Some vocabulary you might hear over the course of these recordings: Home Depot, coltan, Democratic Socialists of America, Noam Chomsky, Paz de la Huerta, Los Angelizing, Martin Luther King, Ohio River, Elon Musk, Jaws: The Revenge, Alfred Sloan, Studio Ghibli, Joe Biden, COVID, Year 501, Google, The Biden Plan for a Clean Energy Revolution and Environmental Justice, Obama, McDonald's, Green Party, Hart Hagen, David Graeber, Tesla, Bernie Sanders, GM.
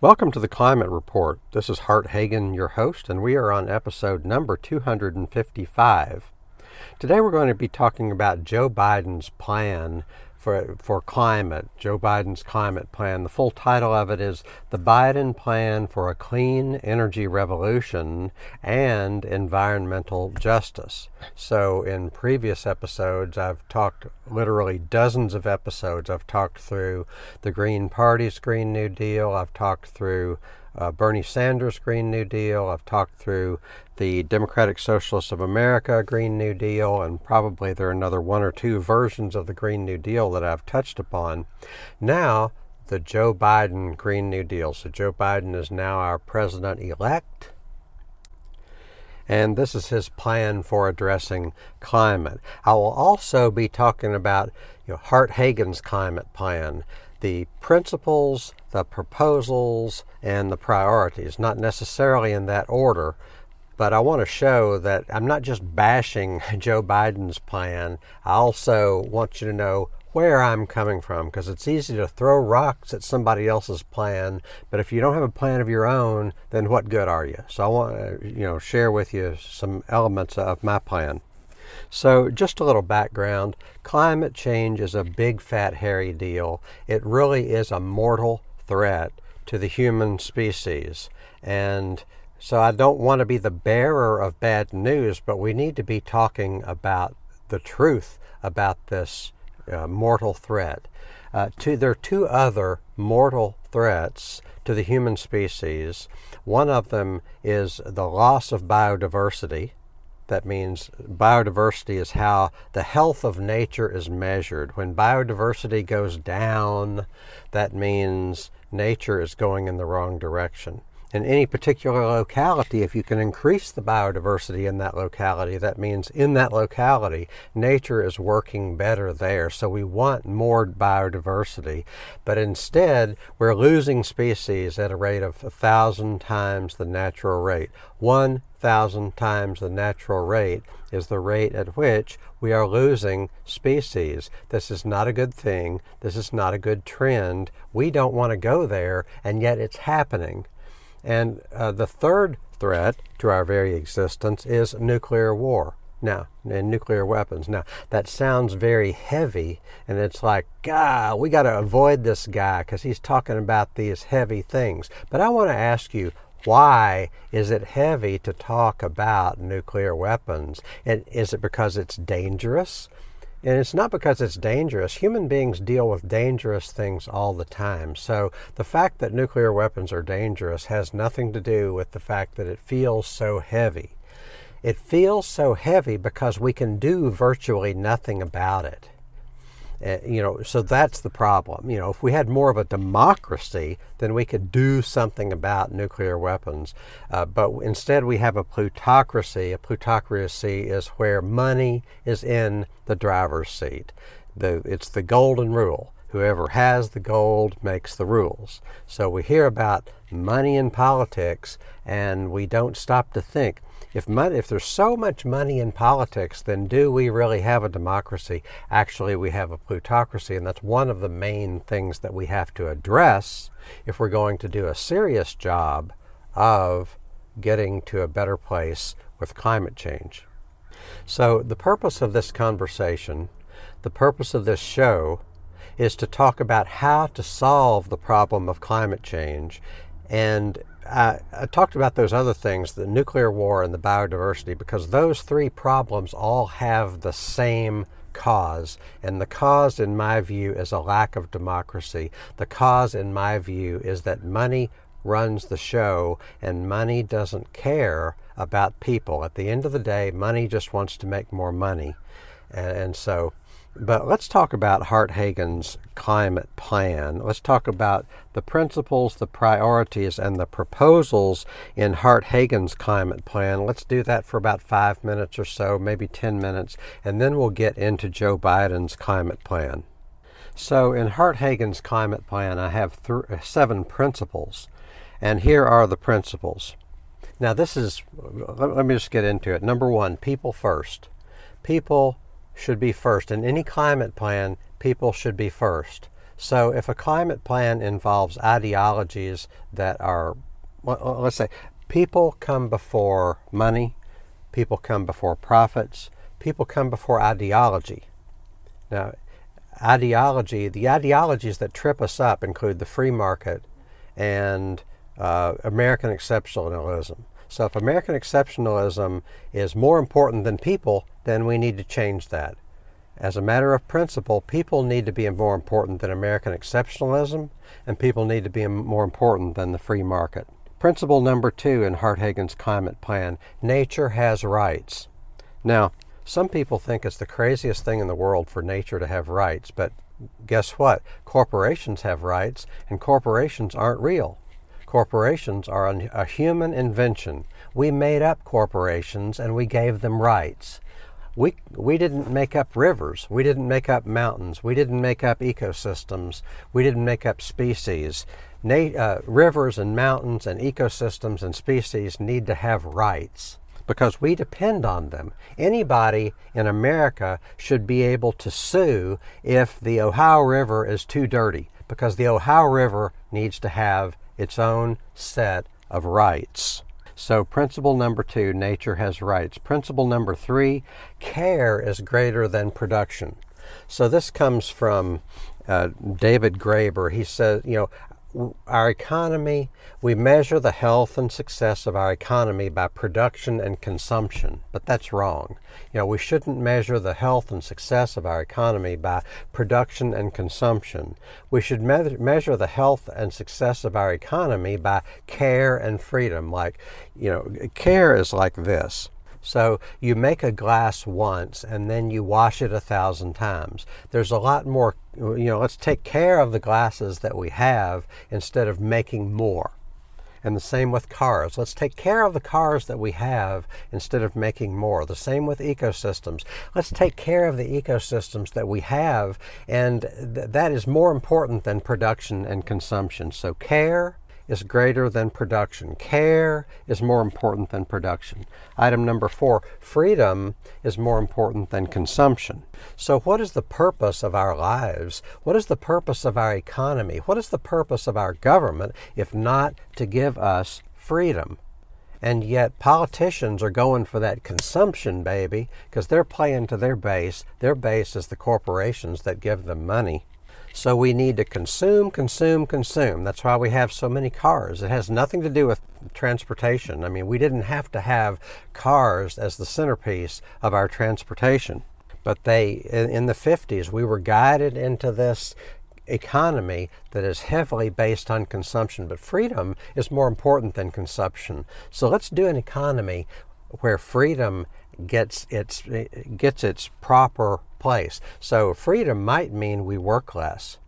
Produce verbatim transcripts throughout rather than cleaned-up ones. Welcome to the Climate Report. This is Hart Hagen, your host, and we are on episode number two hundred fifty-five. Today we're going to be talking about Joe Biden's plan for for climate, Joe Biden's climate plan. The full title of it is The Biden Plan for a Clean Energy Revolution and Environmental Justice. So in previous episodes, I've talked literally dozens of episodes. I've talked through the Green Party's Green New Deal. I've talked through Uh, Bernie Sanders' Green New Deal. I've talked through the Democratic Socialists of America Green New Deal, and probably there are another one or two versions of the Green New Deal that I've touched upon. Now, the Joe Biden Green New Deal. So Joe Biden is now our president-elect, and this is his plan for addressing climate. I will also be talking about you know, Hart Hagen's climate plan, the principles, the proposals, and the priorities, not necessarily in that order, but I want to show that I'm not just bashing Joe Biden's plan. I also want you to know where I'm coming from, because it's easy to throw rocks at somebody else's plan, but if you don't have a plan of your own, then what good are you? So I want to, you know, share with you some elements of my plan. So just a little background, climate change is a big, fat, hairy deal. It really is a mortal threat to the human species. And so I don't want to be the bearer of bad news, but we need to be talking about the truth about this uh, mortal threat. Uh, two, there are two other mortal threats to the human species. One of them is the loss of biodiversity. That means biodiversity is how the health of nature is measured. When biodiversity goes down, that means nature is going in the wrong direction. In any particular locality, if you can increase the biodiversity in that locality, that means in that locality, nature is working better there. So we want more biodiversity, but instead we're losing species at a rate of a thousand times the natural rate. One thousand times the natural rate is the rate at which we are losing species. This is not a good thing. This is not a good trend. We don't want to go there, and yet it's happening. And uh, the third threat to our very existence is nuclear war. Now, and nuclear weapons. Now, that sounds very heavy, and it's like, God, we got to avoid this guy because he's talking about these heavy things. But I want to ask you, why is it heavy to talk about nuclear weapons? And is it because it's dangerous? And it's not because it's dangerous. Human beings deal with dangerous things all the time. So the fact that nuclear weapons are dangerous has nothing to do with the fact that it feels so heavy. It feels so heavy because we can do virtually nothing about it. Uh, you know, so that's the problem. You know, if we had more of a democracy, then we could do something about nuclear weapons. Uh, but instead we have a plutocracy. A plutocracy is where money is in the driver's seat. The, it's the golden rule. Whoever has the gold makes the rules. So we hear about money in politics, and we don't stop to think, if money, if there's so much money in politics, then do we really have a democracy? Actually, we have a plutocracy, and that's one of the main things that we have to address if we're going to do a serious job of getting to a better place with climate change. So the purpose of this conversation, the purpose of this show, is to talk about how to solve the problem of climate change. And I, I talked about those other things, the nuclear war and the biodiversity, because those three problems all have the same cause. And the cause, in my view, is a lack of democracy. The cause, in my view, is that money runs the show, and money doesn't care about people. At the end of the day, money just wants to make more money. And, and so... But let's talk about Hart Hagen's climate plan. Let's talk about the principles, the priorities, and the proposals in Hart Hagen's climate plan. Let's do that for about five minutes or so, maybe ten minutes, and then we'll get into Joe Biden's climate plan. So in Hart Hagen's climate plan, I have th- seven principles, and here are the principles. Now this is, let, let me just get into it. Number one, people first. People should be first. In any climate plan, people should be first. So if a climate plan involves ideologies that are, well, let's say, people come before money, people come before profits, people come before ideology. Now, ideology, the ideologies that trip us up include the free market and uh, American exceptionalism. So if American exceptionalism is more important than people, then we need to change that. As a matter of principle, people need to be more important than American exceptionalism, and people need to be more important than the free market. Principle number two in Hart Hagen's climate plan, nature has rights. Now, some people think it's the craziest thing in the world for nature to have rights, but guess what? Corporations have rights, and corporations aren't real. Corporations are a human invention. We made up corporations and we gave them rights. We we didn't make up rivers. We didn't make up mountains. We didn't make up ecosystems. We didn't make up species. Na- uh, rivers and mountains and ecosystems and species need to have rights because we depend on them. Anybody in America should be able to sue if the Ohio River is too dirty because the Ohio River needs to have its own set of rights. So principle number two, nature has rights. Principle number three, care is greater than production. So this comes from uh, David Graeber. He says, you know, our economy, we measure the health and success of our economy by production and consumption, but that's wrong. You know, we shouldn't measure the health and success of our economy by production and consumption. We should me- measure the health and success of our economy by care and freedom. Like, you know, care is like this. So you make a glass once and then you wash it a thousand times. There's a lot more, you know, let's take care of the glasses that we have instead of making more. And the same with cars. Let's take care of the cars that we have instead of making more. The same with ecosystems. Let's take care of the ecosystems that we have, and th- that is more important than production and consumption. So care is greater than production. Care is more important than production. Item number four, freedom is more important than consumption. So what is the purpose of our lives? What is the purpose of our economy? What is the purpose of our government if not to give us freedom? And yet politicians are going for that consumption, baby, because they're playing to their base. Their base is the corporations that give them money. So we need to consume, consume, consume. That's why we have so many cars. It has nothing to do with transportation. I mean, we didn't have to have cars as the centerpiece of our transportation. But they, in the fifties, we were guided into this economy that is heavily based on consumption. But freedom is more important than consumption. So let's do an economy where freedom gets its gets its proper place. So freedom might mean we work less.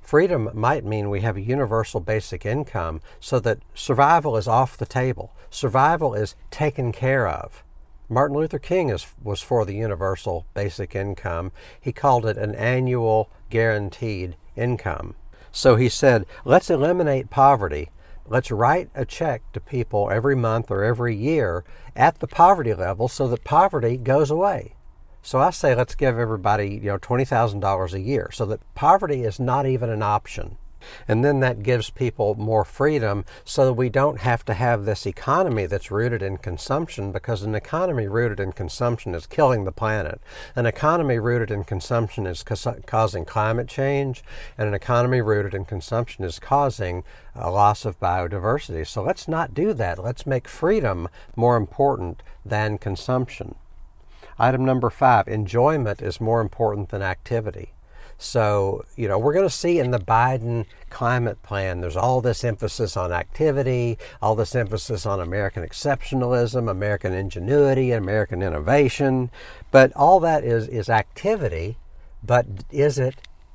Freedom might mean we have a universal basic income so that survival is off the table. Survival is taken care of. Martin Luther King is, was for the universal basic income. He called it an annual guaranteed income. So he said, let's eliminate poverty. Let's write a check to people every month or every year at the poverty level so that poverty goes away. So I say let's give everybody, you know, twenty thousand dollars a year so that poverty is not even an option. And then that gives people more freedom so that we don't have to have this economy that's rooted in consumption, because an economy rooted in consumption is killing the planet. An economy rooted in consumption is ca- causing climate change, and an economy rooted in consumption is causing a loss of biodiversity. So let's not do that. Let's make freedom more important than consumption. Item number five, enjoyment is more important than activity. So, you know, we're going to see in the Biden climate plan, there's all this emphasis on activity, all this emphasis on American exceptionalism, American ingenuity, and American innovation. But all that is, is activity, but is it,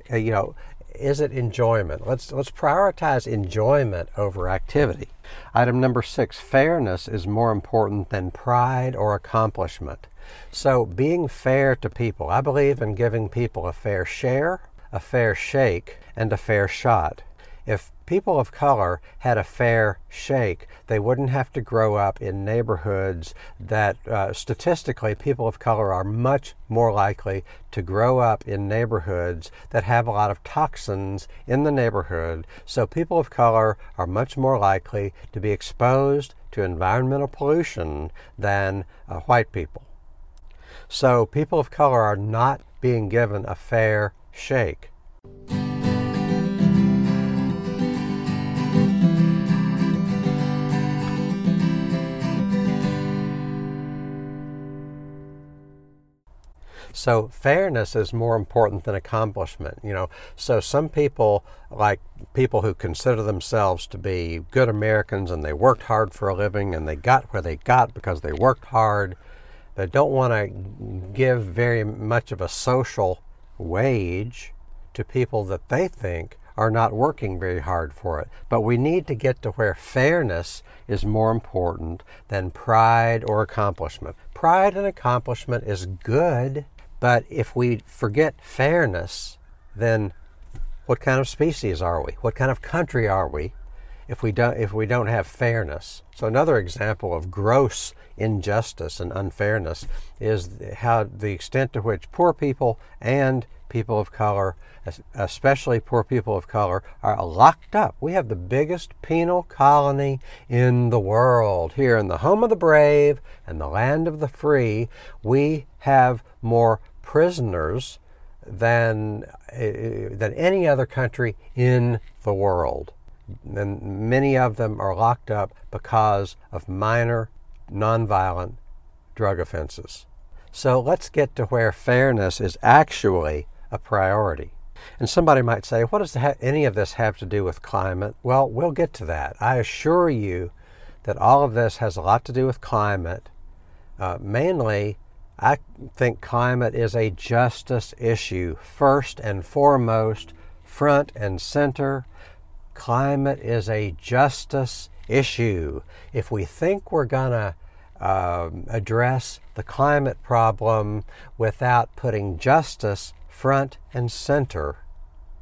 you know, is it enjoyment? Let's, let's prioritize enjoyment over activity. Item number six, fairness is more important than pride or accomplishment. So being fair to people, I believe in giving people a fair share, a fair shake, and a fair shot. If people of color had a fair shake. They wouldn't have to grow up in neighborhoods that uh, statistically people of color are much more likely to grow up in neighborhoods that have a lot of toxins in the neighborhood. So people of color are much more likely to be exposed to environmental pollution than uh, white people. So people of color are not being given a fair shake. So fairness is more important than accomplishment, you know. So some people, like people who consider themselves to be good Americans and they worked hard for a living and they got where they got because they worked hard, they don't want to give very much of a social wage to people that they think are not working very hard for it. But we need to get to where fairness is more important than pride or accomplishment. Pride and accomplishment is good. But if we forget fairness, then what kind of species are we? What kind of country are we if we don't if we don't have fairness? So another example of gross injustice and unfairness is how the extent to which poor people and people of color, especially poor people of color, are locked up. We have the biggest penal colony in the world. Here in the home of the brave and the land of the free, we have more prisoners than uh, than any other country in the world. And many of them are locked up because of minor, nonviolent drug offenses. So let's get to where fairness is actually a priority. And somebody might say, what does any of this have to do with climate? Well, we'll get to that. I assure you that all of this has a lot to do with climate. Uh, mainly, I think climate is a justice issue. First and foremost, front and center, climate is a justice issue. If we think we're gonna uh, address the climate problem without putting justice front and center,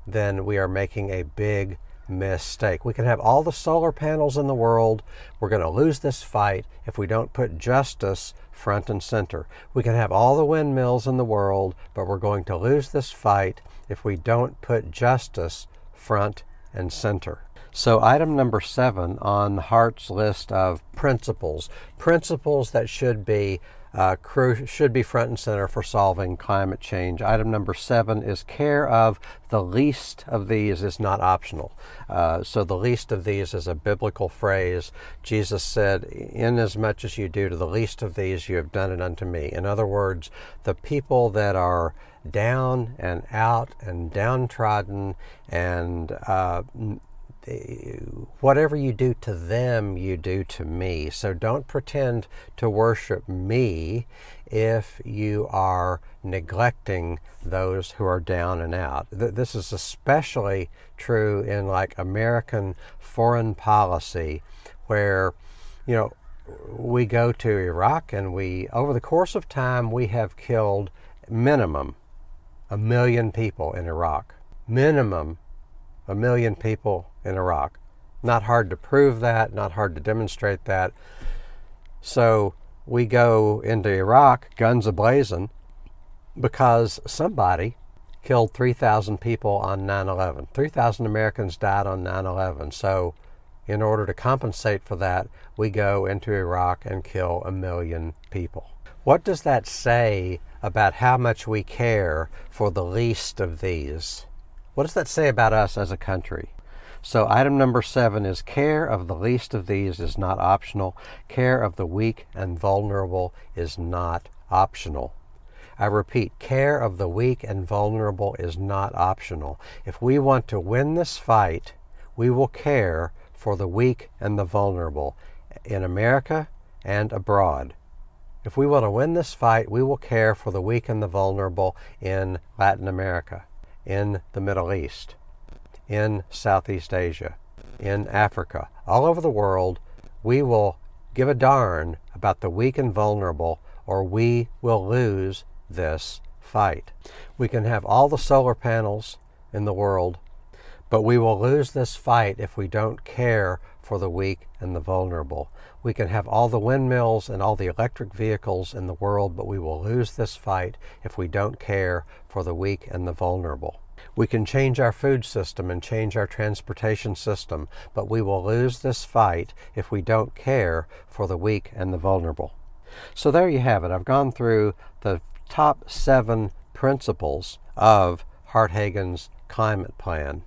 then we are making a big mistake. We can have all the solar panels in the world. We're going to lose this fight if we don't put justice front and center. We can have all the windmills in the world, but we're going to lose this fight if we don't put justice front and center. So item number seven on Hart's list of principles, principles that should be Uh, cru- should be front and center for solving climate change. Item number seven is care of the least of these is not optional. Uh, so the least of these is a biblical phrase. Jesus said, "Inasmuch as you do to the least of these, you have done it unto me." In other words, the people that are down and out and downtrodden and uh, whatever you do to them, you do to me. So don't pretend to worship me if you are neglecting those who are down and out. This is especially true in like American foreign policy, where, you know, we go to Iraq and we, over the course of time, we have killed minimum a million people in Iraq. Minimum a million people in Iraq. Not hard to prove that, not hard to demonstrate that. So we go into Iraq, guns a-blazing, because somebody killed three thousand people on nine eleven. three thousand Americans died on nine eleven. So in order to compensate for that, we go into Iraq and kill a million people. What does that say about how much we care for the least of these? What does that say about us as a country? So item number seven is care of the least of these is not optional. Care of the weak and vulnerable is not optional. I repeat, care of the weak and vulnerable is not optional. If we want to win this fight, we will care for the weak and the vulnerable in America and abroad. If we want to win this fight, we will care for the weak and the vulnerable in Latin America, in the Middle East, in Southeast Asia, in Africa, all over the world. We will give a darn about the weak and vulnerable, or we will lose this fight. We can have all the solar panels in the world, But we will lose this fight if we don't care for the weak and the vulnerable. We can have all the windmills and all the electric vehicles in the world, but we will lose this fight if we don't care for the weak and the vulnerable. We can change our food system and change our transportation system, but we will lose this fight if we don't care for the weak and the vulnerable. So there you have it. I've gone through the top seven principles of Hart Hagen's climate plan.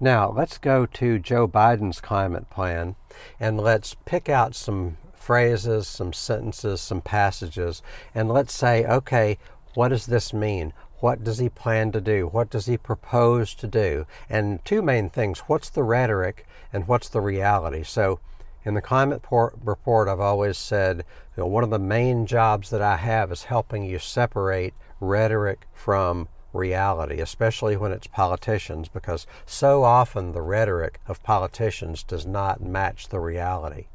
Now, let's go to Joe Biden's climate plan, and let's pick out some phrases, some sentences, some passages, and let's say, okay, what does this mean? What does he plan to do? What does he propose to do? And two main things, what's the rhetoric and what's the reality? So in the climate report, I've always said, you know, one of the main jobs that I have is helping you separate rhetoric from reality, especially when it's politicians, because so often the rhetoric of politicians does not match the reality.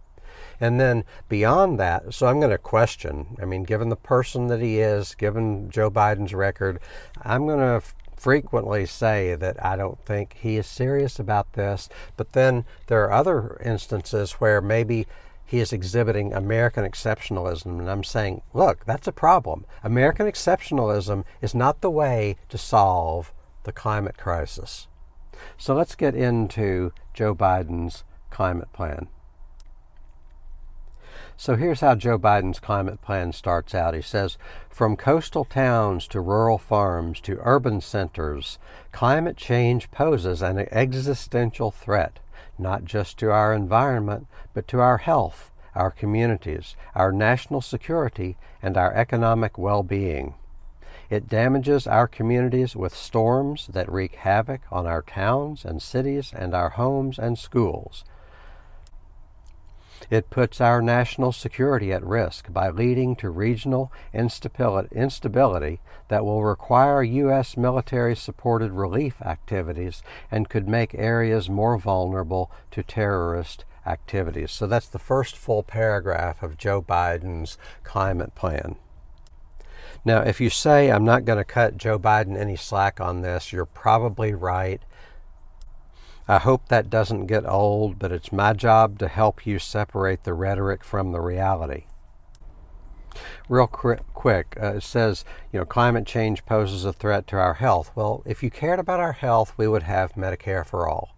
And then beyond that, so I'm going to question, I mean, given the person that he is, given Joe Biden's record, I'm going to f- frequently say that I don't think he is serious about this. But then there are other instances where maybe he is exhibiting American exceptionalism, and I'm saying, look, that's a problem. American exceptionalism is not the way to solve the climate crisis. So let's get into Joe Biden's climate plan. So here's how Joe Biden's climate plan starts out. He says, from coastal towns to rural farms to urban centers, climate change poses an existential threat, not just to our environment, but to our health, our communities, our national security, and our economic well-being. It damages our communities with storms that wreak havoc on our towns and cities and our homes and schools. It puts our national security at risk by leading to regional instability that will require U S military-supported relief activities and could make areas more vulnerable to terrorist activities. So that's the first full paragraph of Joe Biden's climate plan. Now, if you say, I'm not going to cut Joe Biden any slack on this, you're probably right. I hope that doesn't get old, but it's my job to help you separate the rhetoric from the reality. Real quick, uh, it says, you know, climate change poses a threat to our health. Well, if you cared about our health, we would have Medicare for all.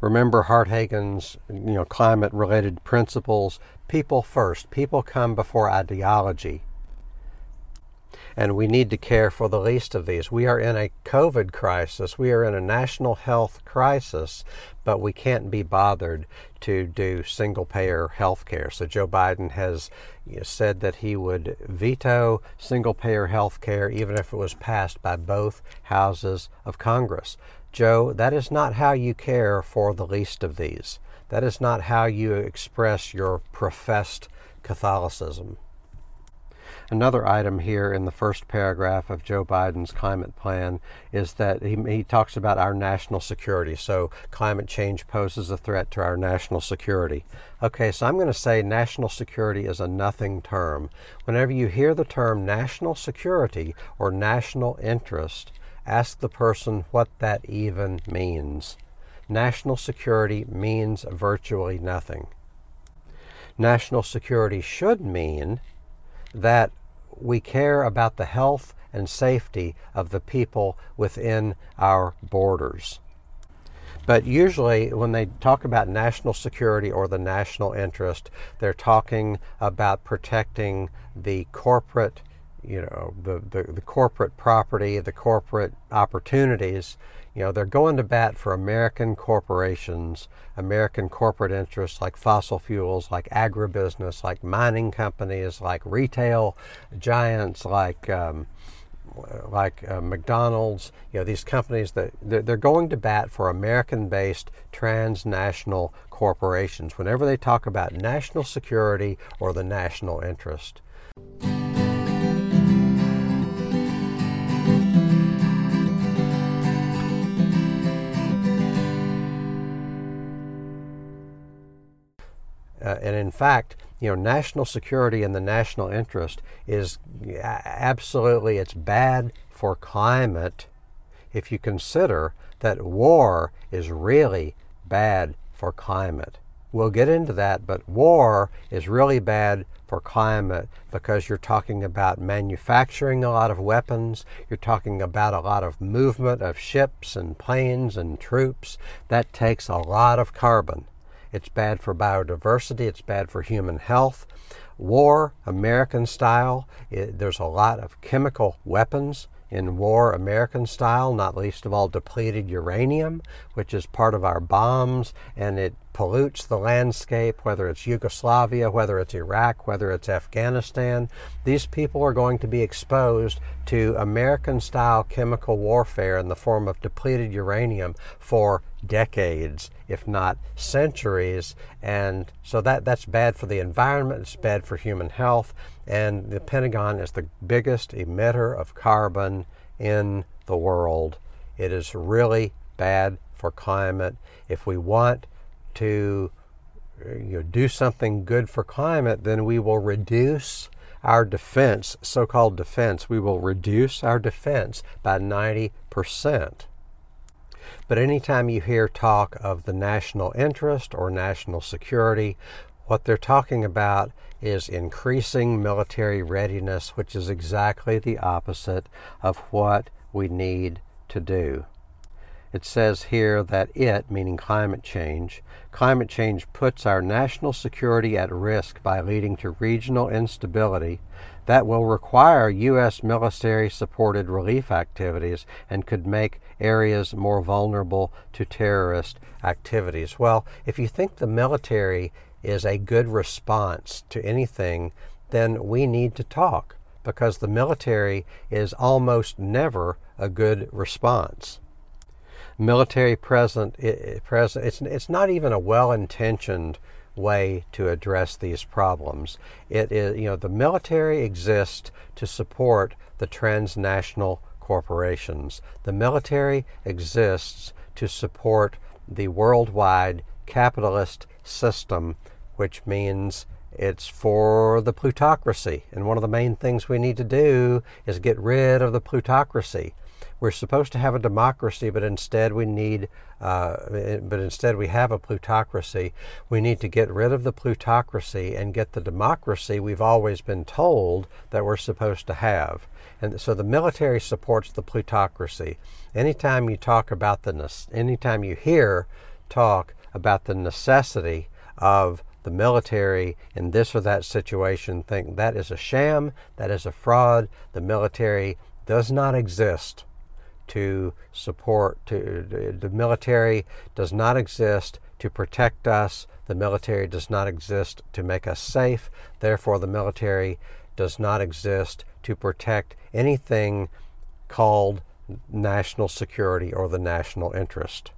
Remember Hart Hagen's, you know, climate-related principles, people first, people come before ideology. And we need to care for the least of these. We are in a COVID crisis. We are in a national health crisis, but we can't be bothered to do single-payer health care. So Joe Biden has said that he would veto single-payer health care even if it was passed by both houses of Congress. Joe, that is not how you care for the least of these. That is not how you express your professed Catholicism. Another item here in the first paragraph of Joe Biden's climate plan is that he, he talks about our national security. So climate change poses a threat to our national security. Okay, so I'm going to say national security is a nothing term. Whenever you hear the term national security or national interest, ask the person what that even means. National security means virtually nothing. National security should mean that we care about the health and safety of the people within our borders. But usually when they talk about national security or the national interest, they're talking about protecting the corporate, you know, the, the, the corporate property, the corporate opportunities. You know, they're going to bat for American corporations, American corporate interests like fossil fuels, like agribusiness, like mining companies, like retail giants, like um, like uh, McDonald's. You know, these companies that they're, they're going to bat for American-based transnational corporations whenever they talk about national security or the national interest. Uh, and in fact, you know, national security and the national interest is absolutely, it's bad for climate if you consider that war is really bad for climate. We'll get into that, but war is really bad for climate because you're talking about manufacturing a lot of weapons, you're talking about a lot of movement of ships and planes and troops. That takes a lot of carbon. It's bad for biodiversity, it's bad for human health. War, American style, it, there's a lot of chemical weapons in war, American style, not least of all depleted uranium, which is part of our bombs, and it pollutes the landscape, whether it's Yugoslavia, whether it's Iraq, whether it's Afghanistan. These people are going to be exposed to American-style chemical warfare in the form of depleted uranium for decades, if not centuries. And so that, that's bad for the environment, it's bad for human health, and the Pentagon is the biggest emitter of carbon in the world. It is really bad for climate. If we want to you know, do something good for climate, then we will reduce our defense, so-called defense, we will reduce our defense by ninety percent. But anytime you hear talk of the national interest or national security, what they're talking about is increasing military readiness, which is exactly the opposite of what we need to do. It says here that it, meaning climate change, climate change puts our national security at risk by leading to regional instability that will require U S military-supported relief activities and could make areas more vulnerable to terrorist activities. Well, if you think the military is a good response to anything, then we need to talk, because the military is almost never a good response. Military present, present it's, it's not even a well-intentioned way to address these problems. It is, you know, the military exists to support the transnational corporations. The military exists to support the worldwide capitalist system, which means it's for the plutocracy. And one of the main things we need to do is get rid of the plutocracy. We're supposed to have a democracy, but instead we need, uh, but instead we have a plutocracy. We need to get rid of the plutocracy and get the democracy we've always been told that we're supposed to have. And so the military supports the plutocracy. Anytime you talk about the, anytime you hear talk about the necessity of the military in this or that situation, think that is a sham, that is a fraud. The military does not exist to support, to, the military does not exist to protect us. The military does not exist to make us safe. Therefore, the military does not exist to protect anything called national security or the national interest.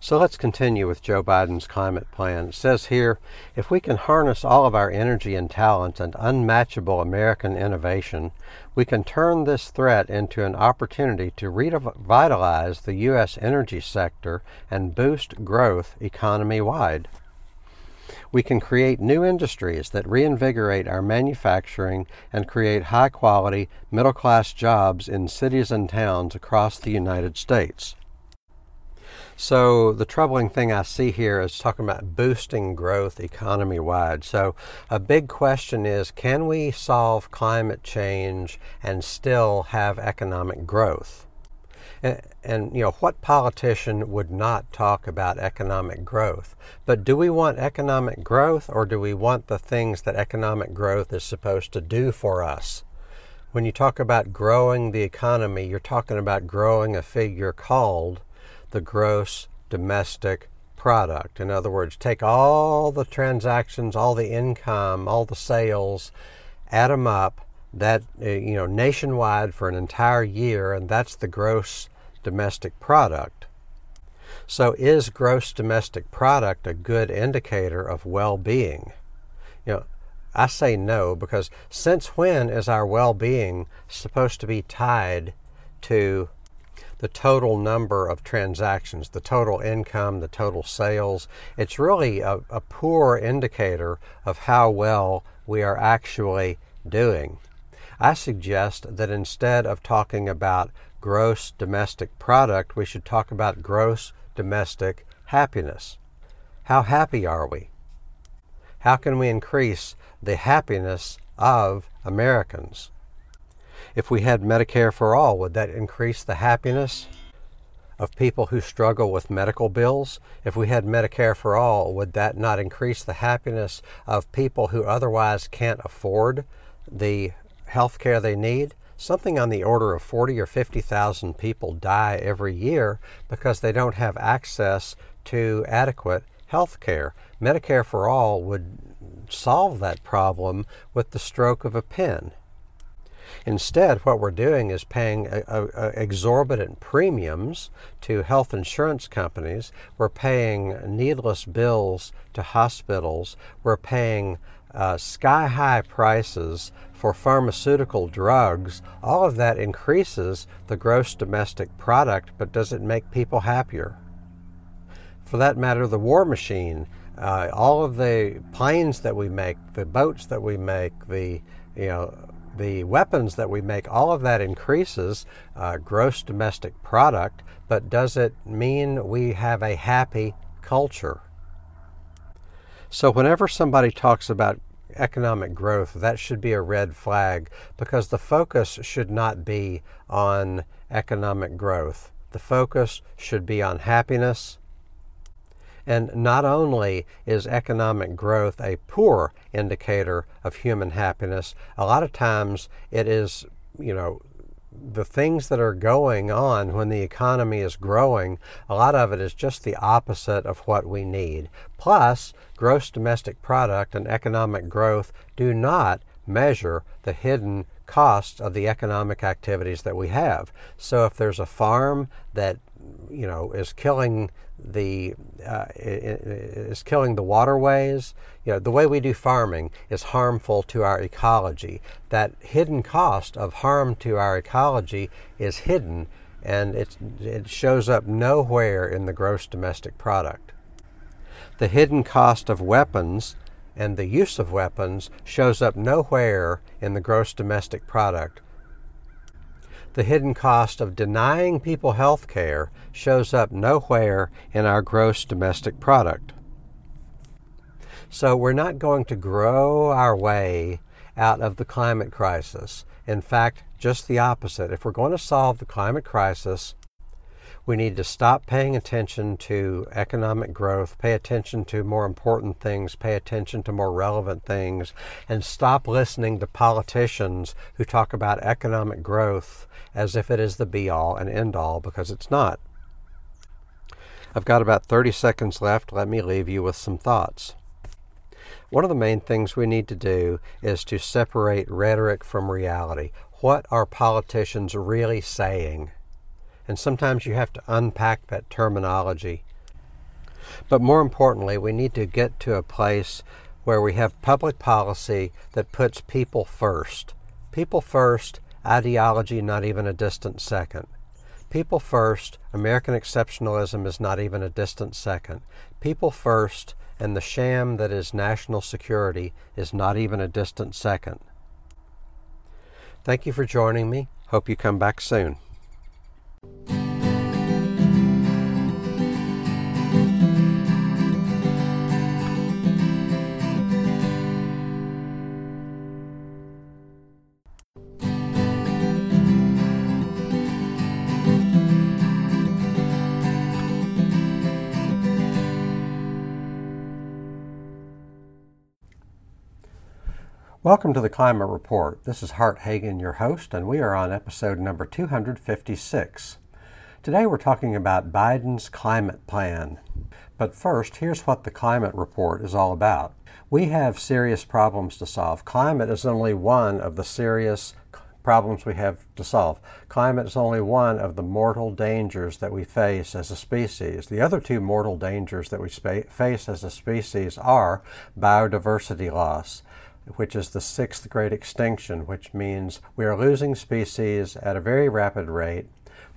So let's continue with Joe Biden's climate plan. It says here, if we can harness all of our energy and talents and unmatchable American innovation, we can turn this threat into an opportunity to revitalize the U S energy sector and boost growth economy-wide. We can create new industries that reinvigorate our manufacturing and create high-quality, middle-class jobs in cities and towns across the United States. So the troubling thing I see here is talking about boosting growth economy-wide. So a big question is, can we solve climate change and still have economic growth? And, and, you know, what politician would not talk about economic growth? But do we want economic growth, or do we want the things that economic growth is supposed to do for us? When you talk about growing the economy, you're talking about growing a figure called the gross domestic product. In other words, take all the transactions, all the income, all the sales, add them up, that, you know, nationwide for an entire year, and that's the gross domestic product. So is gross domestic product a good indicator of well-being? You know, I say no, because since when is our well-being supposed to be tied to the total number of transactions, the total income, the total sales? It's really a, a poor indicator of how well we are actually doing. I suggest that instead of talking about gross domestic product, we should talk about gross domestic happiness. How happy are we? How can we increase the happiness of Americans? If we had Medicare for all, would that increase the happiness of people who struggle with medical bills? If we had Medicare for all, would that not increase the happiness of people who otherwise can't afford the health care they need? Something on the order of forty or fifty thousand people die every year because they don't have access to adequate health care. Medicare for all would solve that problem with the stroke of a pen. Instead, what we're doing is paying a, a, a exorbitant premiums to health insurance companies. We're paying needless bills to hospitals. We're paying uh, sky-high prices for pharmaceutical drugs. All of that increases the gross domestic product, but does it make people happier? For that matter, the war machine, uh, all of the planes that we make, the boats that we make, the, you know, the weapons that we make, all of that increases uh, gross domestic product, but does it mean we have a happy culture? So whenever somebody talks about economic growth, that should be a red flag, because the focus should not be on economic growth. The focus should be on happiness. And not only is economic growth a poor indicator of human happiness, a lot of times it is, you know, the things that are going on when the economy is growing, a lot of it is just the opposite of what we need. Plus, gross domestic product and economic growth do not measure the hidden costs of the economic activities that we have. So if there's a farm that, you know, is killing the uh, is killing the waterways, you know, the way we do farming is harmful to our ecology. That hidden cost of harm to our ecology is hidden, and it it shows up nowhere in the gross domestic product. The hidden cost of weapons and the use of weapons shows up nowhere in the gross domestic product. The hidden cost of denying people health care shows up nowhere in our gross domestic product. So we're not going to grow our way out of the climate crisis. In fact, just the opposite. If we're going to solve the climate crisis, we need to stop paying attention to economic growth, pay attention to more important things, pay attention to more relevant things, and stop listening to politicians who talk about economic growth as if it is the be-all and end-all, because it's not. I've got about thirty seconds left. Let me leave you with some thoughts. One of the main things we need to do is to separate rhetoric from reality. What are politicians really saying? And sometimes you have to unpack that terminology. But more importantly, we need to get to a place where we have public policy that puts people first. People first, ideology not even a distant second. People first, American exceptionalism is not even a distant second. People first, and the sham that is national security is not even a distant second. Thank you for joining me. Hope you come back soon. Welcome to the Climate Report. This is Hart Hagen, your host, and we are on episode number two hundred fifty-six. Today we're talking about Biden's climate plan. But first, here's what the Climate Report is all about. We have serious problems to solve. Climate is only one of the serious problems we have to solve. Climate is only one of the mortal dangers that we face as a species. The other two mortal dangers that we spa- face as a species are biodiversity loss, which is the sixth great extinction, which means we are losing species at a very rapid rate,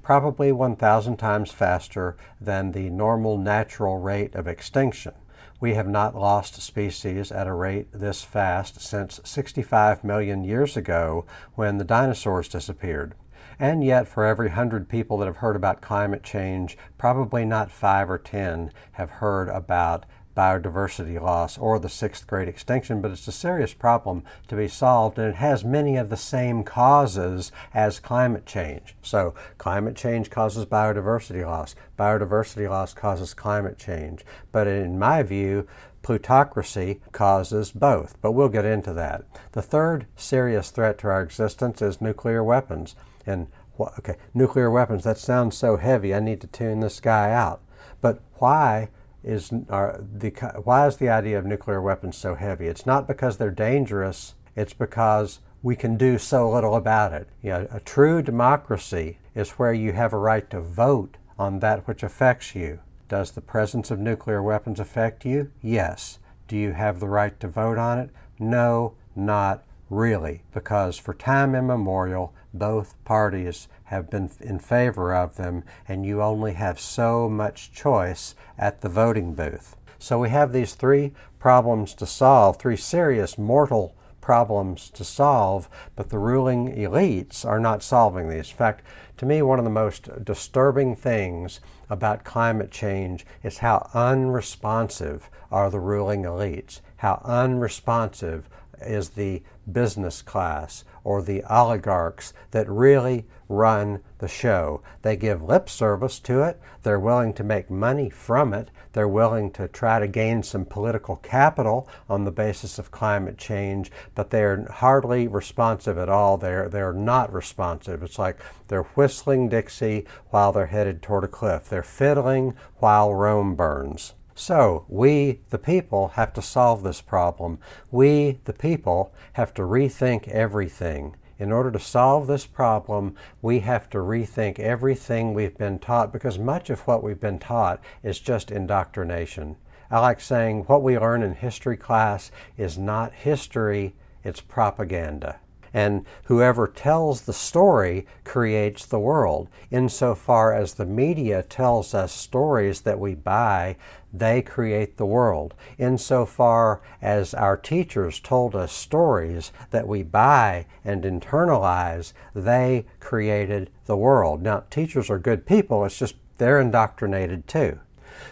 probably one thousand times faster than the normal natural rate of extinction. We have not lost species at a rate this fast since sixty-five million years ago when the dinosaurs disappeared. And yet for every hundred people that have heard about climate change, probably not five or ten have heard about biodiversity loss or the sixth great extinction, but it's a serious problem to be solved, and it has many of the same causes as climate change. So climate change causes biodiversity loss. Biodiversity loss causes climate change. But in my view, plutocracy causes both, but we'll get into that. The third serious threat to our existence is nuclear weapons. And okay, nuclear weapons, that sounds so heavy, I need to tune this guy out. But why Is are the why is the idea of nuclear weapons so heavy? It's not because they're dangerous. It's because we can do so little about it. You know, a true democracy is where you have a right to vote on that which affects you. Does the presence of nuclear weapons affect you? Yes. Do you have the right to vote on it? No, not really, because for time immemorial, both parties have been in favor of them, and you only have so much choice at the voting booth. So we have these three problems to solve, three serious mortal problems to solve, but the ruling elites are not solving these. In fact, to me, one of the most disturbing things about climate change is how unresponsive are the ruling elites, how unresponsive is the business class or the oligarchs that really run the show. They give lip service to it. They're willing to make money from it. They're willing to try to gain some political capital on the basis of climate change, but they're hardly responsive at all. They're, they're not responsive. It's like they're whistling Dixie while they're headed toward a cliff. They're fiddling while Rome burns. So we, the people, have to solve this problem. We, the people, have to rethink everything. In order to solve this problem, we have to rethink everything we've been taught, because much of what we've been taught is just indoctrination. I like saying what we learn in history class is not history, it's propaganda. And whoever tells the story creates the world. Insofar as the media tells us stories that we buy, they create the world. Insofar as our teachers told us stories that we buy and internalize, they created the world. Now, teachers are good people, it's just they're indoctrinated too.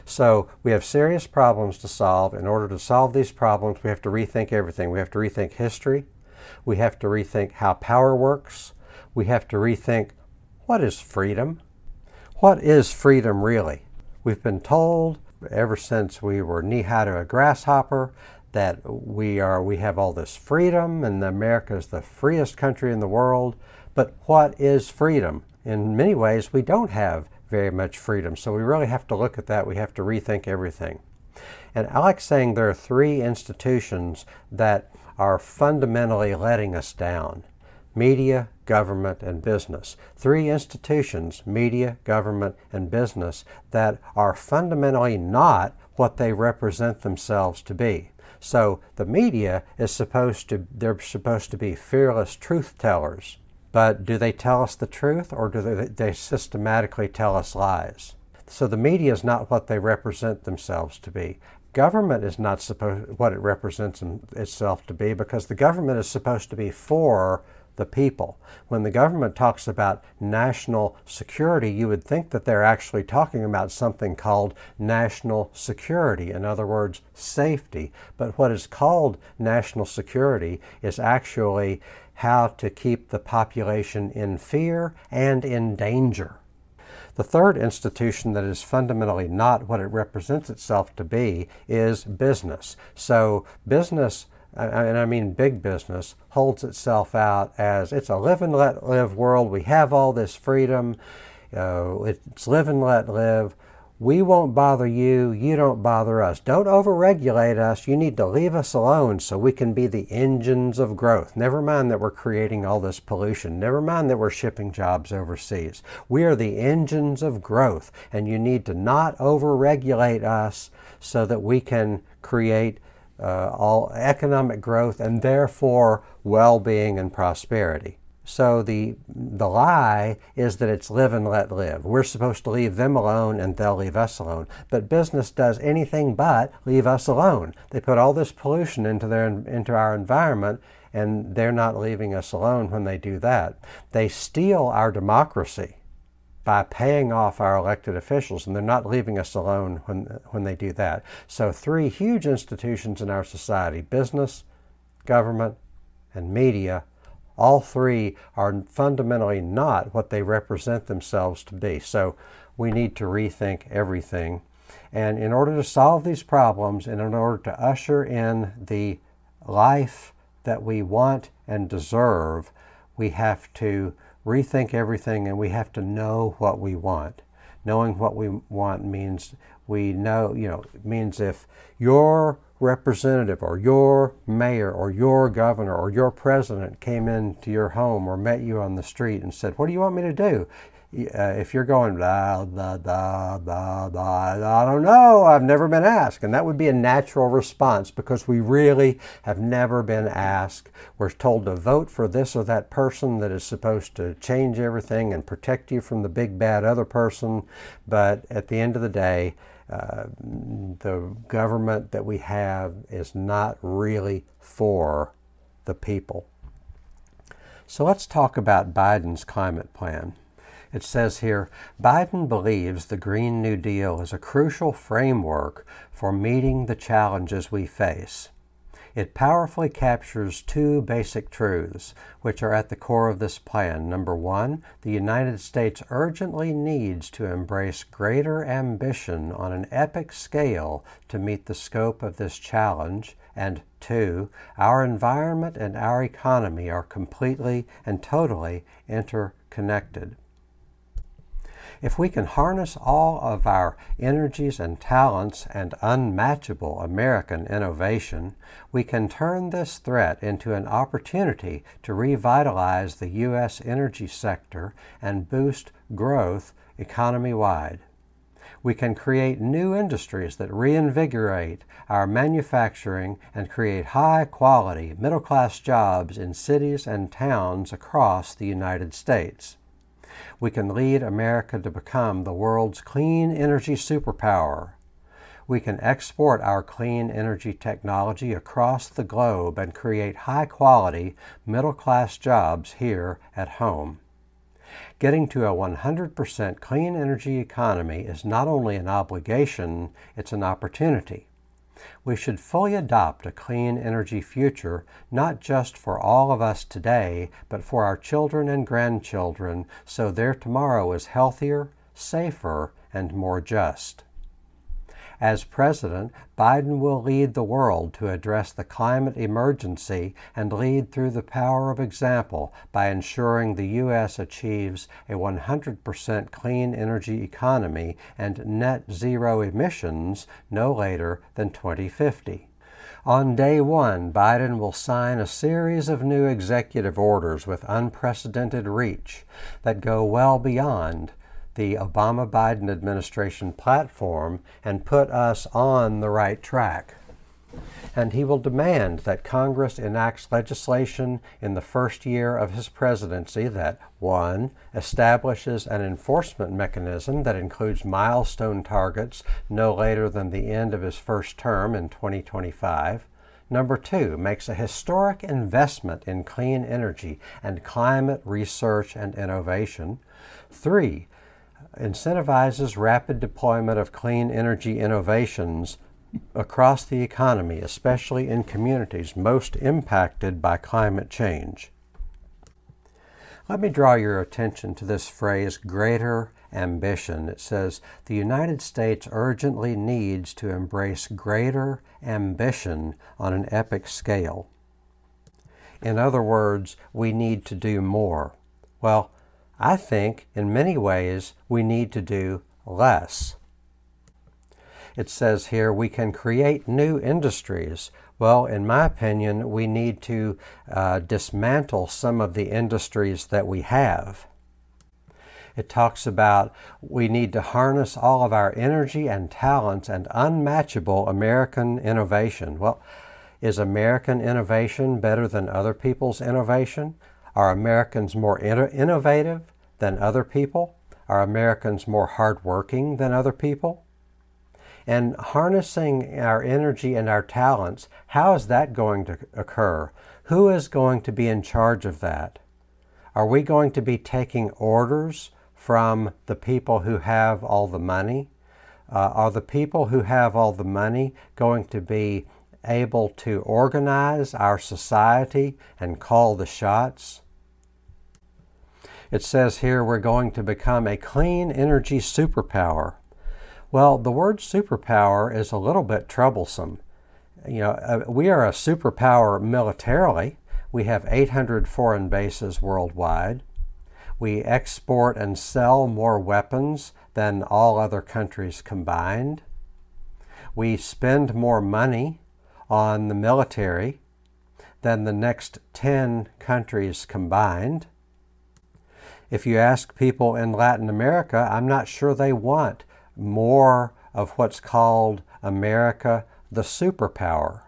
So we have serious problems to solve. In order to solve these problems, we have to rethink everything. We have to rethink history. We have to rethink how power works. We have to rethink what is freedom? What is freedom really? We've been told ever since we were knee-high to a grasshopper that we are we have all this freedom and America is the freest country in the world. But what is freedom? In many ways, we don't have very much freedom. So we really have to look at that. We have to rethink everything. And I like saying there are three institutions that are fundamentally letting us down. Media, government, and business. Three institutions, media, government, and business, that are fundamentally not what they represent themselves to be. So the media is supposed to, they're supposed to be fearless truth tellers, but do they tell us the truth, or do they, they systematically tell us lies? So the media is not what they represent themselves to be. Government is not supposed what it represents itself to be, because the government is supposed to be for the people. When the government talks about national security, you would think that they're actually talking about something called national security. In other words, safety. But what is called national security is actually how to keep the population in fear and in danger. The third institution that is fundamentally not what it represents itself to be is business. So business, and I mean big business, holds itself out as it's a live and let live world. We have all this freedom. Uh, it's live and let live. We won't bother you. You don't bother us. Don't overregulate us. You need to leave us alone so we can be the engines of growth. Never mind that we're creating all this pollution. Never mind that we're shipping jobs overseas. We are the engines of growth, and you need to not overregulate us so that we can create uh, all economic growth and therefore well-being and prosperity. So the the lie is that it's live and let live. We're supposed to leave them alone and they'll leave us alone. But business does anything but leave us alone. They put all this pollution into their into our environment, and they're not leaving us alone when they do that. They steal our democracy by paying off our elected officials, and they're not leaving us alone when when they do that. So three huge institutions in our society, business, government, and media, all three are fundamentally not what they represent themselves to be. So we need to rethink everything. And in order to solve these problems, and in order to usher in the life that we want and deserve, we have to rethink everything, and we have to know what we want. Knowing what we want means we know, you know, it means if your representative or your mayor or your governor or your president came into your home or met you on the street and said, "What do you want me to do?" Uh, if you're going, blah, blah, blah, blah, blah, I don't know, I've never been asked. And that would be a natural response, because we really have never been asked. We're told to vote for this or that person that is supposed to change everything and protect you from the big bad other person. But at the end of the day, uh, the government that we have is not really for the people. So let's talk about Biden's climate plan. It says here, Biden believes the Green New Deal is a crucial framework for meeting the challenges we face. It powerfully captures two basic truths, which are at the core of this plan. Number one, the United States urgently needs to embrace greater ambition on an epic scale to meet the scope of this challenge. And two, our environment and our economy are completely and totally interconnected. If we can harness all of our energies and talents and unmatchable American innovation, we can turn this threat into an opportunity to revitalize the U S energy sector and boost growth economy-wide. We can create new industries that reinvigorate our manufacturing and create high-quality, middle-class jobs in cities and towns across the United States. We can lead America to become the world's clean energy superpower. We can export our clean energy technology across the globe and create high-quality, middle-class jobs here at home. Getting to a one hundred percent clean energy economy is not only an obligation, it's an opportunity. We should fully adopt a clean energy future, not just for all of us today, but for our children and grandchildren, so their tomorrow is healthier, safer, and more just. As president, Biden will lead the world to address the climate emergency and lead through the power of example by ensuring the U S achieves a one hundred percent clean energy economy and net zero emissions no later than twenty fifty. On day one, Biden will sign a series of new executive orders with unprecedented reach that go well beyond the Obama-Biden administration platform and put us on the right track. And he will demand that Congress enacts legislation in the first year of his presidency that, one, establishes an enforcement mechanism that includes milestone targets no later than the end of his first term in twenty twenty-five. Number two, makes a historic investment in clean energy and climate research and innovation. Three, incentivizes rapid deployment of clean energy innovations across the economy, especially in communities most impacted by climate change. Let me draw your attention to this phrase, greater ambition. It says, the United States urgently needs to embrace greater ambition on an epic scale. In other words, we need to do more. Well, I think, in many ways, we need to do less. It says here, we can create new industries. Well, in my opinion, we need to uh, dismantle some of the industries that we have. It talks about we need to harness all of our energy and talents and unmatchable American innovation. Well, is American innovation better than other people's innovation? Are Americans more innovative than other people? Are Americans more hardworking than other people? And harnessing our energy and our talents, how is that going to occur? Who is going to be in charge of that? Are we going to be taking orders from the people who have all the money? Uh, are the people who have all the money going to be able to organize our society and call the shots? It says here we're going to become a clean energy superpower. Well, the word superpower is a little bit troublesome. You know, uh, we are a superpower militarily. We have eight hundred foreign bases worldwide. We export and sell more weapons than all other countries combined. We spend more money on the military than the next ten countries combined. If you ask people in Latin America, I'm not sure they want more of what's called America the superpower.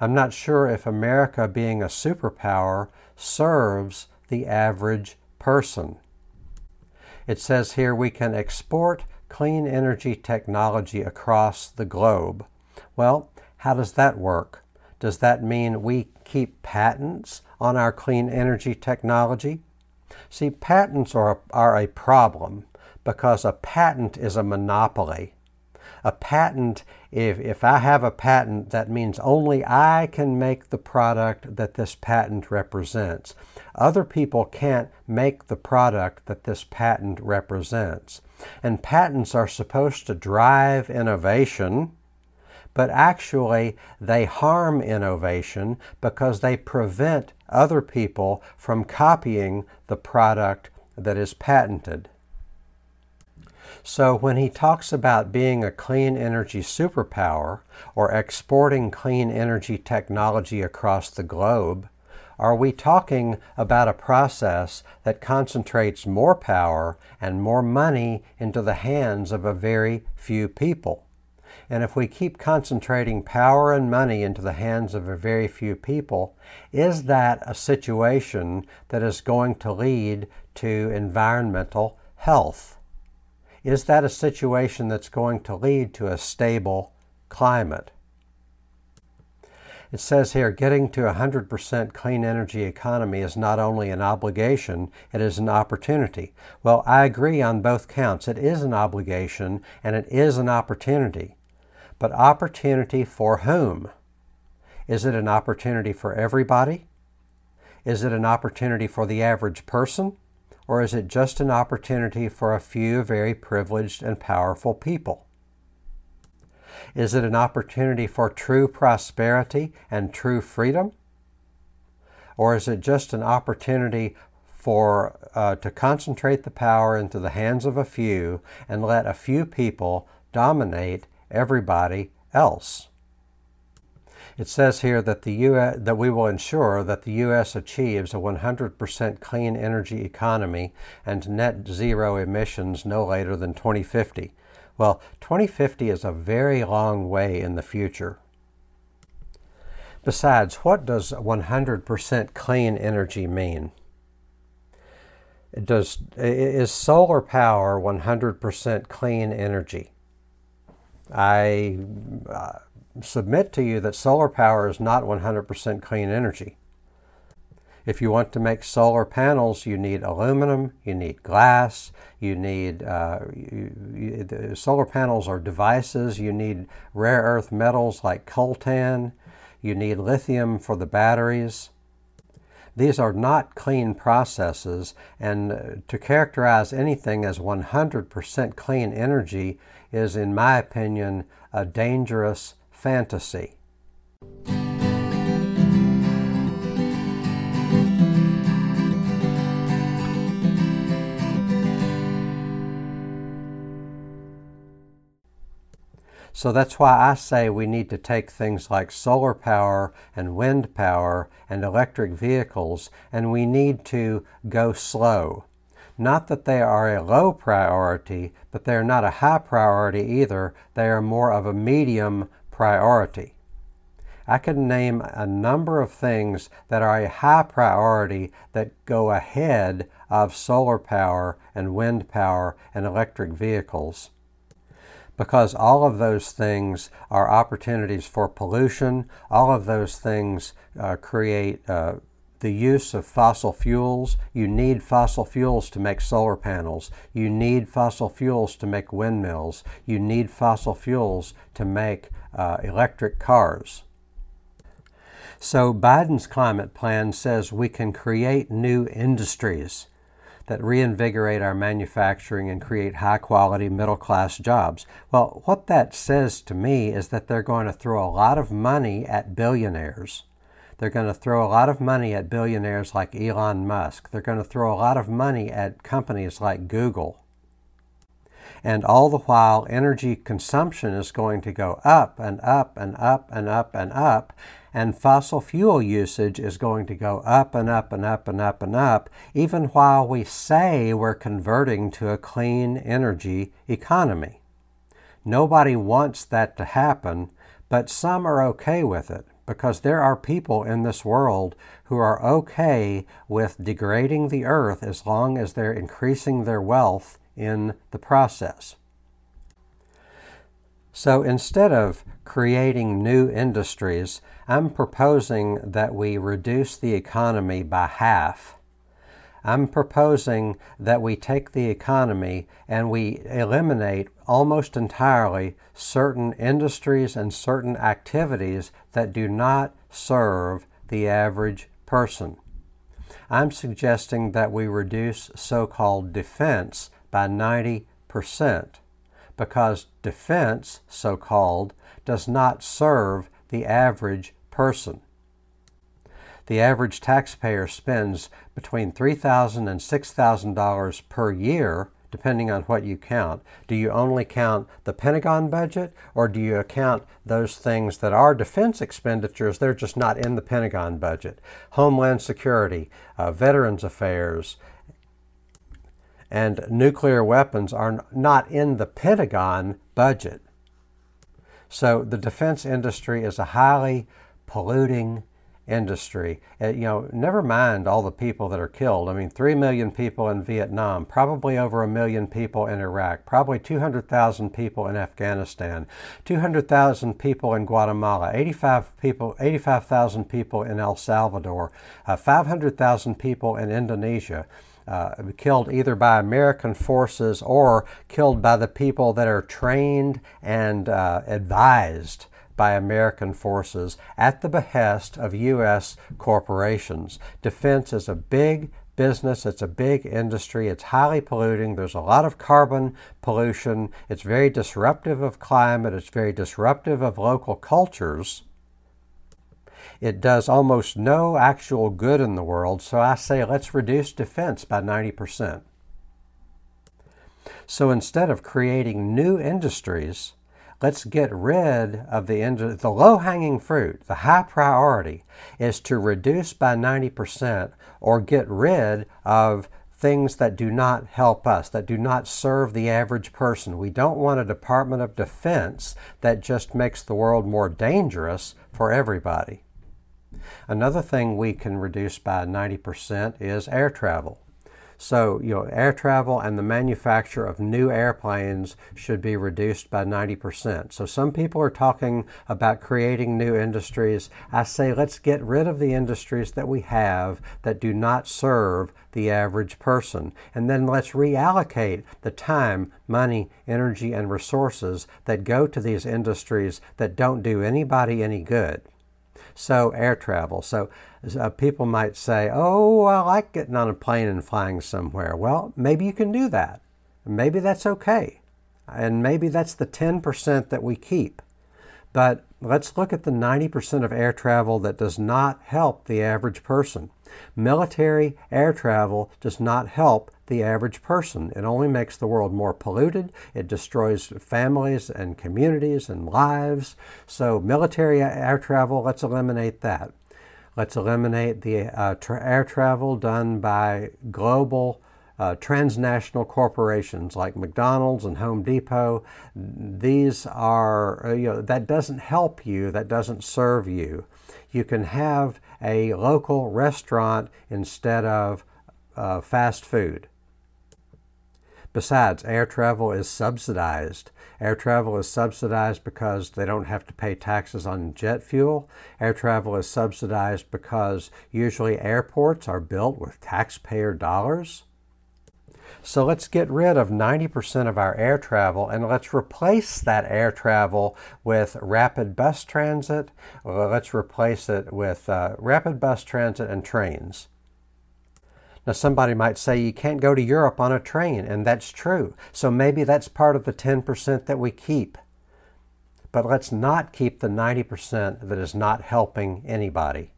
I'm not sure if America being a superpower serves the average person. It says here we can export clean energy technology across the globe. Well, how does that work? Does that mean we keep patents on our clean energy technology? See, patents are, are a problem because a patent is a monopoly. A patent, if, if I have a patent, that means only I can make the product that this patent represents. Other people can't make the product that this patent represents. And patents are supposed to drive innovation, but actually they harm innovation because they prevent other people from copying the product that is patented. So when he talks about being a clean energy superpower or exporting clean energy technology across the globe, are we talking about a process that concentrates more power and more money into the hands of a very few people? And if we keep concentrating power and money into the hands of a very few people, is that a situation that is going to lead to environmental health? Is that a situation that's going to lead to a stable climate? It says here, getting to a one hundred percent clean energy economy is not only an obligation, it is an opportunity. Well, I agree on both counts. It is an obligation and it is an opportunity. But opportunity for whom? Is it an opportunity for everybody? Is it an opportunity for the average person? Or is it just an opportunity for a few very privileged and powerful people? Is it an opportunity for true prosperity and true freedom? Or is it just an opportunity for uh, to concentrate the power into the hands of a few and let a few people dominate everybody else? It says here that the U S, that we will ensure that the U S achieves a one hundred percent clean energy economy and net zero emissions no later than twenty fifty. Well, twenty fifty is a very long way in the future. Besides, what does one hundred percent clean energy mean? Does, is solar power one hundred percent clean energy? I... Uh, submit to you that solar power is not one hundred percent clean energy. If you want to make solar panels, you need aluminum, you need glass, you need, uh, you, you, the solar panels are devices, you need rare earth metals like coltan, you need lithium for the batteries. These are not clean processes, and to characterize anything as one hundred percent clean energy is, in my opinion, a dangerous fantasy. So that's why I say we need to take things like solar power and wind power and electric vehicles, and we need to go slow. Not that they are a low priority, but they're not a high priority either. They are more of a medium priority. I could name a number of things that are a high priority that go ahead of solar power and wind power and electric vehicles, because all of those things are opportunities for pollution. All of those things uh, create uh, the use of fossil fuels. You need fossil fuels to make solar panels. You need fossil fuels to make windmills. You need fossil fuels to make uh, electric cars. So Biden's climate plan says we can create new industries that reinvigorate our manufacturing and create high-quality, middle-class jobs. Well, what that says to me is that they're going to throw a lot of money at billionaires. They're going to throw a lot of money at billionaires like Elon Musk. They're going to throw a lot of money at companies like Google. And all the while, energy consumption is going to go up and up and up and up and up. And fossil fuel usage is going to go up and up and up and up and up, even while we say we're converting to a clean energy economy. Nobody wants that to happen, but some are okay with it, because there are people in this world who are okay with degrading the earth as long as they're increasing their wealth in the process. So instead of creating new industries, I'm proposing that we reduce the economy by half. I'm proposing that we take the economy and we eliminate almost entirely certain industries and certain activities that do not serve the average person. I'm suggesting that we reduce so-called defense by ninety percent. Because defense, so-called, does not serve the average person. The average taxpayer spends between three thousand dollars and six thousand dollars per year, depending on what you count. Do you only count the Pentagon budget, or do you account those things that are defense expenditures? They're just not in the Pentagon budget. Homeland Security, uh, Veterans Affairs, and nuclear weapons are not in the Pentagon budget. So the defense industry is a highly polluting industry. And, you know, never mind all the people that are killed. I mean, three million people in Vietnam, probably over a million people in Iraq, probably two hundred thousand people in Afghanistan, two hundred thousand people in Guatemala, eighty-five people, eighty-five thousand people in El Salvador, uh, five hundred thousand people in Indonesia. Uh, killed either by American forces or killed by the people that are trained and uh, advised by American forces at the behest of U S corporations. Defense is a big business. It's a big industry. It's highly polluting. There's a lot of carbon pollution. It's very disruptive of climate. It's very disruptive of local cultures. It does almost no actual good in the world, so I say let's reduce defense by ninety percent. So instead of creating new industries, let's get rid of the ind- the low-hanging fruit. The high priority is to reduce by ninety percent or get rid of things that do not help us, that do not serve the average person. We don't want a Department of Defense that just makes the world more dangerous for everybody. Another thing we can reduce by ninety percent is air travel. So, you know, air travel and the manufacture of new airplanes should be reduced by ninety percent. So some people are talking about creating new industries. I say let's get rid of the industries that we have that do not serve the average person. And then let's reallocate the time, money, energy, and resources that go to these industries that don't do anybody any good. So air travel. So uh, people might say, oh, I like getting on a plane and flying somewhere. Well, maybe you can do that. Maybe that's okay. And maybe that's the ten percent that we keep. But let's look at the ninety percent of air travel that does not help the average person. Military air travel does not help the average person. It only makes the world more polluted. It destroys families and communities and lives. So military air travel, let's eliminate that. Let's eliminate the uh, tra- air travel done by global uh, transnational corporations like McDonald's and Home Depot. These are, you know, that doesn't help you, that doesn't serve you. You can have a local restaurant instead of uh, fast food. Besides, air travel is subsidized. Air travel is subsidized because they don't have to pay taxes on jet fuel. Air travel is subsidized because usually airports are built with taxpayer dollars. So let's get rid of ninety percent of our air travel and let's replace that air travel with rapid bus transit. Let's replace it with uh, rapid bus transit and trains. Now, somebody might say you can't go to Europe on a train, and that's true. So maybe that's part of the ten percent that we keep. But let's not keep the ninety percent that is not helping anybody.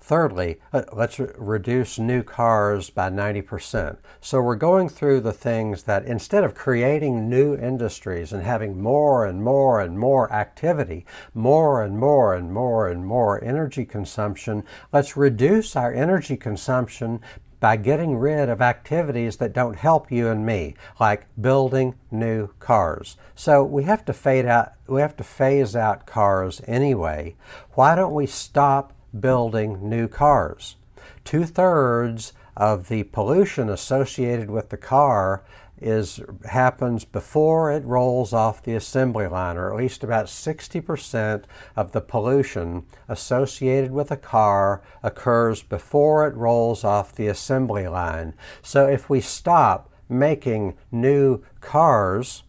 Thirdly, let's re- reduce new cars by ninety percent. So we're going through the things that instead of creating new industries and having more and more and more activity, more and more and more and more energy consumption, let's reduce our energy consumption by getting rid of activities that don't help you and me, like building new cars. So we have to fade out, we have to phase out cars anyway. Why don't we stop building new cars? Two-thirds of the pollution associated with the car is happens before it rolls off the assembly line, or at least about sixty percent of the pollution associated with a car occurs before it rolls off the assembly line. So if we stop making new cars,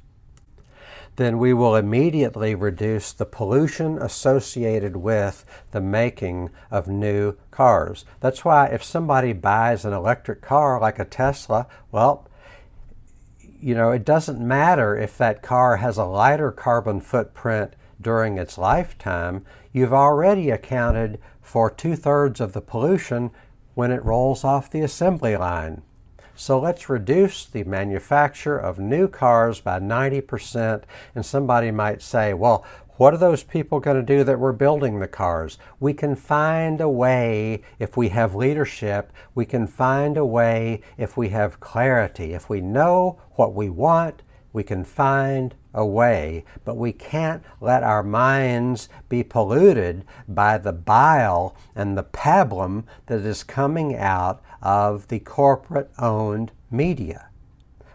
then we will immediately reduce the pollution associated with the making of new cars. That's why if somebody buys an electric car like a Tesla, well, you know, it doesn't matter if that car has a lighter carbon footprint during its lifetime. You've already accounted for two-thirds of the pollution when it rolls off the assembly line. So let's reduce the manufacture of new cars by ninety percent. And somebody might say, well, what are those people going to do that were building the cars? We can find a way if we have leadership. We can find a way if we have clarity. If we know what we want, we can find a way. But we can't let our minds be polluted by the bile and the pablum that is coming out of the corporate-owned media.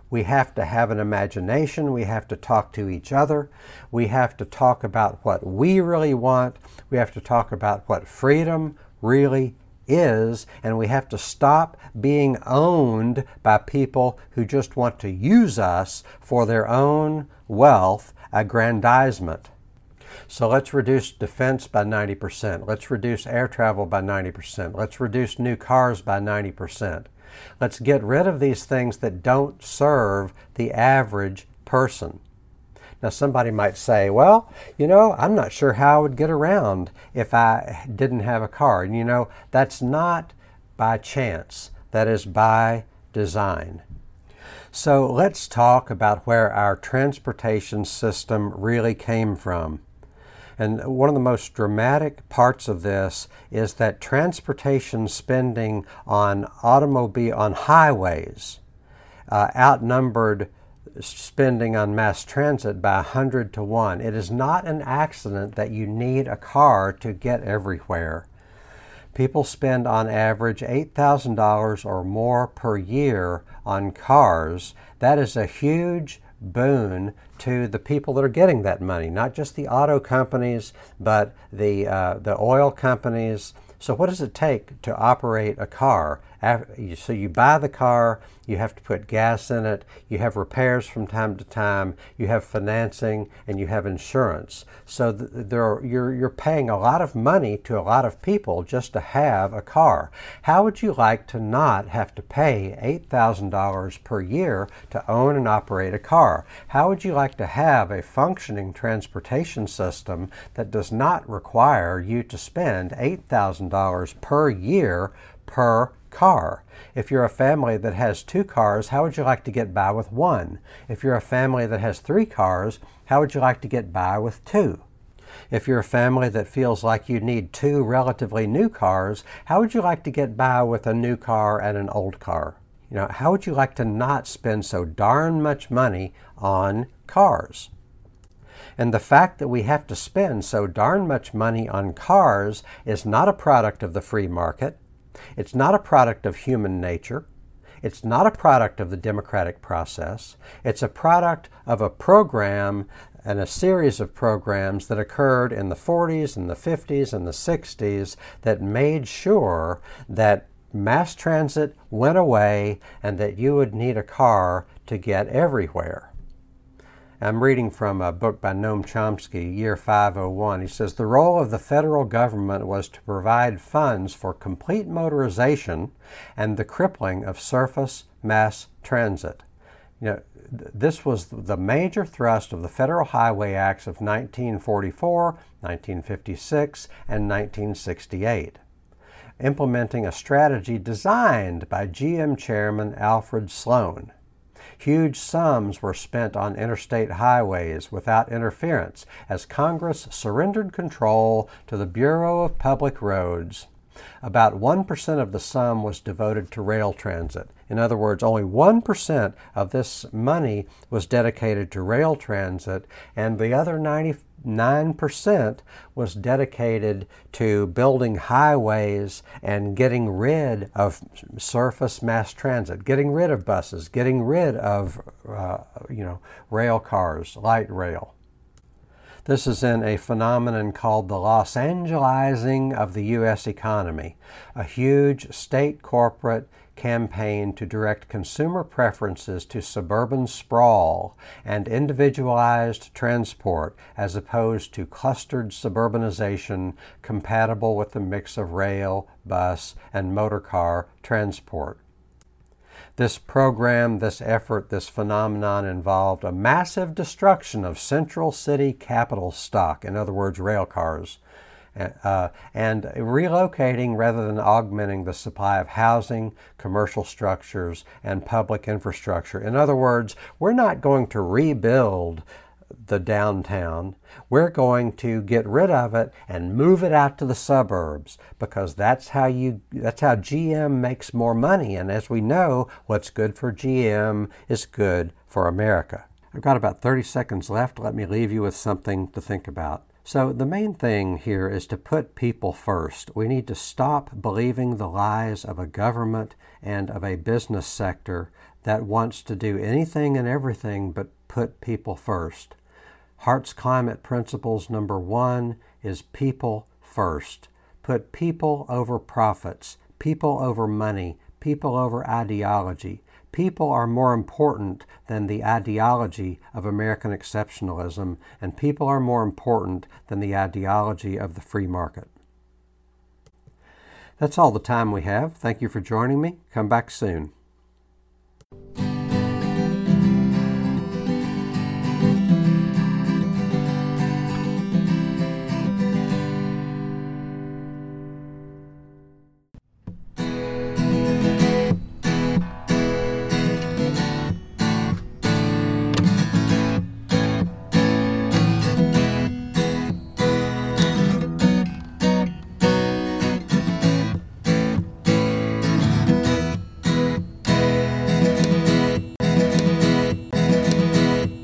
We have to have an imagination. We have to talk to each other. We have to talk about what we really want. We have to talk about what freedom really is, and we have to stop being owned by people who just want to use us for their own wealth aggrandizement. So let's reduce defense by ninety percent. Let's reduce air travel by ninety percent. Let's reduce new cars by ninety percent. Let's get rid of these things that don't serve the average person. Now, somebody might say, well, you know, I'm not sure how I would get around if I didn't have a car. And, you know, that's not by chance. That is by design. So let's talk about where our transportation system really came from. And one of the most dramatic parts of this is that transportation spending on automobile, on highways, uh, outnumbered spending on mass transit by one hundred to one. It is not an accident that you need a car to get everywhere. People spend on average eight thousand dollars or more per year on cars. That is a huge boon to the people that are getting that money, not just the auto companies, but the uh, the oil companies. So what does it take to operate a car? So you buy the car, you have to put gas in it, you have repairs from time to time, you have financing, and you have insurance. So th- there are, you're, you're paying a lot of money to a lot of people just to have a car. How would you like to not have to pay eight thousand dollars per year to own and operate a car? How would you like to have a functioning transportation system that does not require you to spend eight thousand dollars per year per car? If you're a family that has two cars, how would you like to get by with one? If you're a family that has three cars, how would you like to get by with two? If you're a family that feels like you need two relatively new cars, how would you like to get by with a new car and an old car? You know, how would you like to not spend so darn much money on cars? And the fact that we have to spend so darn much money on cars is not a product of the free market. It's not a product of human nature. It's not a product of the democratic process. It's a product of a program and a series of programs that occurred in the forties and the fifties and the sixties that made sure that mass transit went away and that you would need a car to get everywhere. I'm reading from a book by Noam Chomsky, Year five oh one. He says, the role of the federal government was to provide funds for complete motorization and the crippling of surface mass transit. You know, th- this was the major thrust of the Federal Highway Acts of nineteen forty-four, nineteen fifty-six, and nineteen sixty-eight, implementing a strategy designed by G M chairman Alfred Sloan. Huge sums were spent on interstate highways without interference as Congress surrendered control to the Bureau of Public Roads. About one percent of the sum was devoted to rail transit. In other words, only one percent of this money was dedicated to rail transit, and the other ninety-nine percent was dedicated to building highways and getting rid of surface mass transit, getting rid of buses, getting rid of, uh, you know, rail cars, light rail. This is in a phenomenon called the Los Angelizing of the U S economy, a huge state corporate campaign to direct consumer preferences to suburban sprawl and individualized transport as opposed to clustered suburbanization compatible with the mix of rail, bus, and motor car transport. This program, this effort, this phenomenon involved a massive destruction of central city capital stock, in other words, rail cars, uh, and relocating rather than augmenting the supply of housing, commercial structures, and public infrastructure. In other words, we're not going to rebuild the downtown. We're going to get rid of it and move it out to the suburbs, because that's how you that's how G M makes more money. And as we know, what's good for G M is good for America. I've got about thirty seconds left. Let me leave you with something to think about. So the main thing here is to put people first. We need to stop believing the lies of a government and of a business sector that wants to do anything and everything but put people first. Hart's Climate Principles number one is people first. Put people over profits, people over money, people over ideology. People are more important than the ideology of American exceptionalism, and people are more important than the ideology of the free market. That's all the time we have. Thank you for joining me. Come back soon.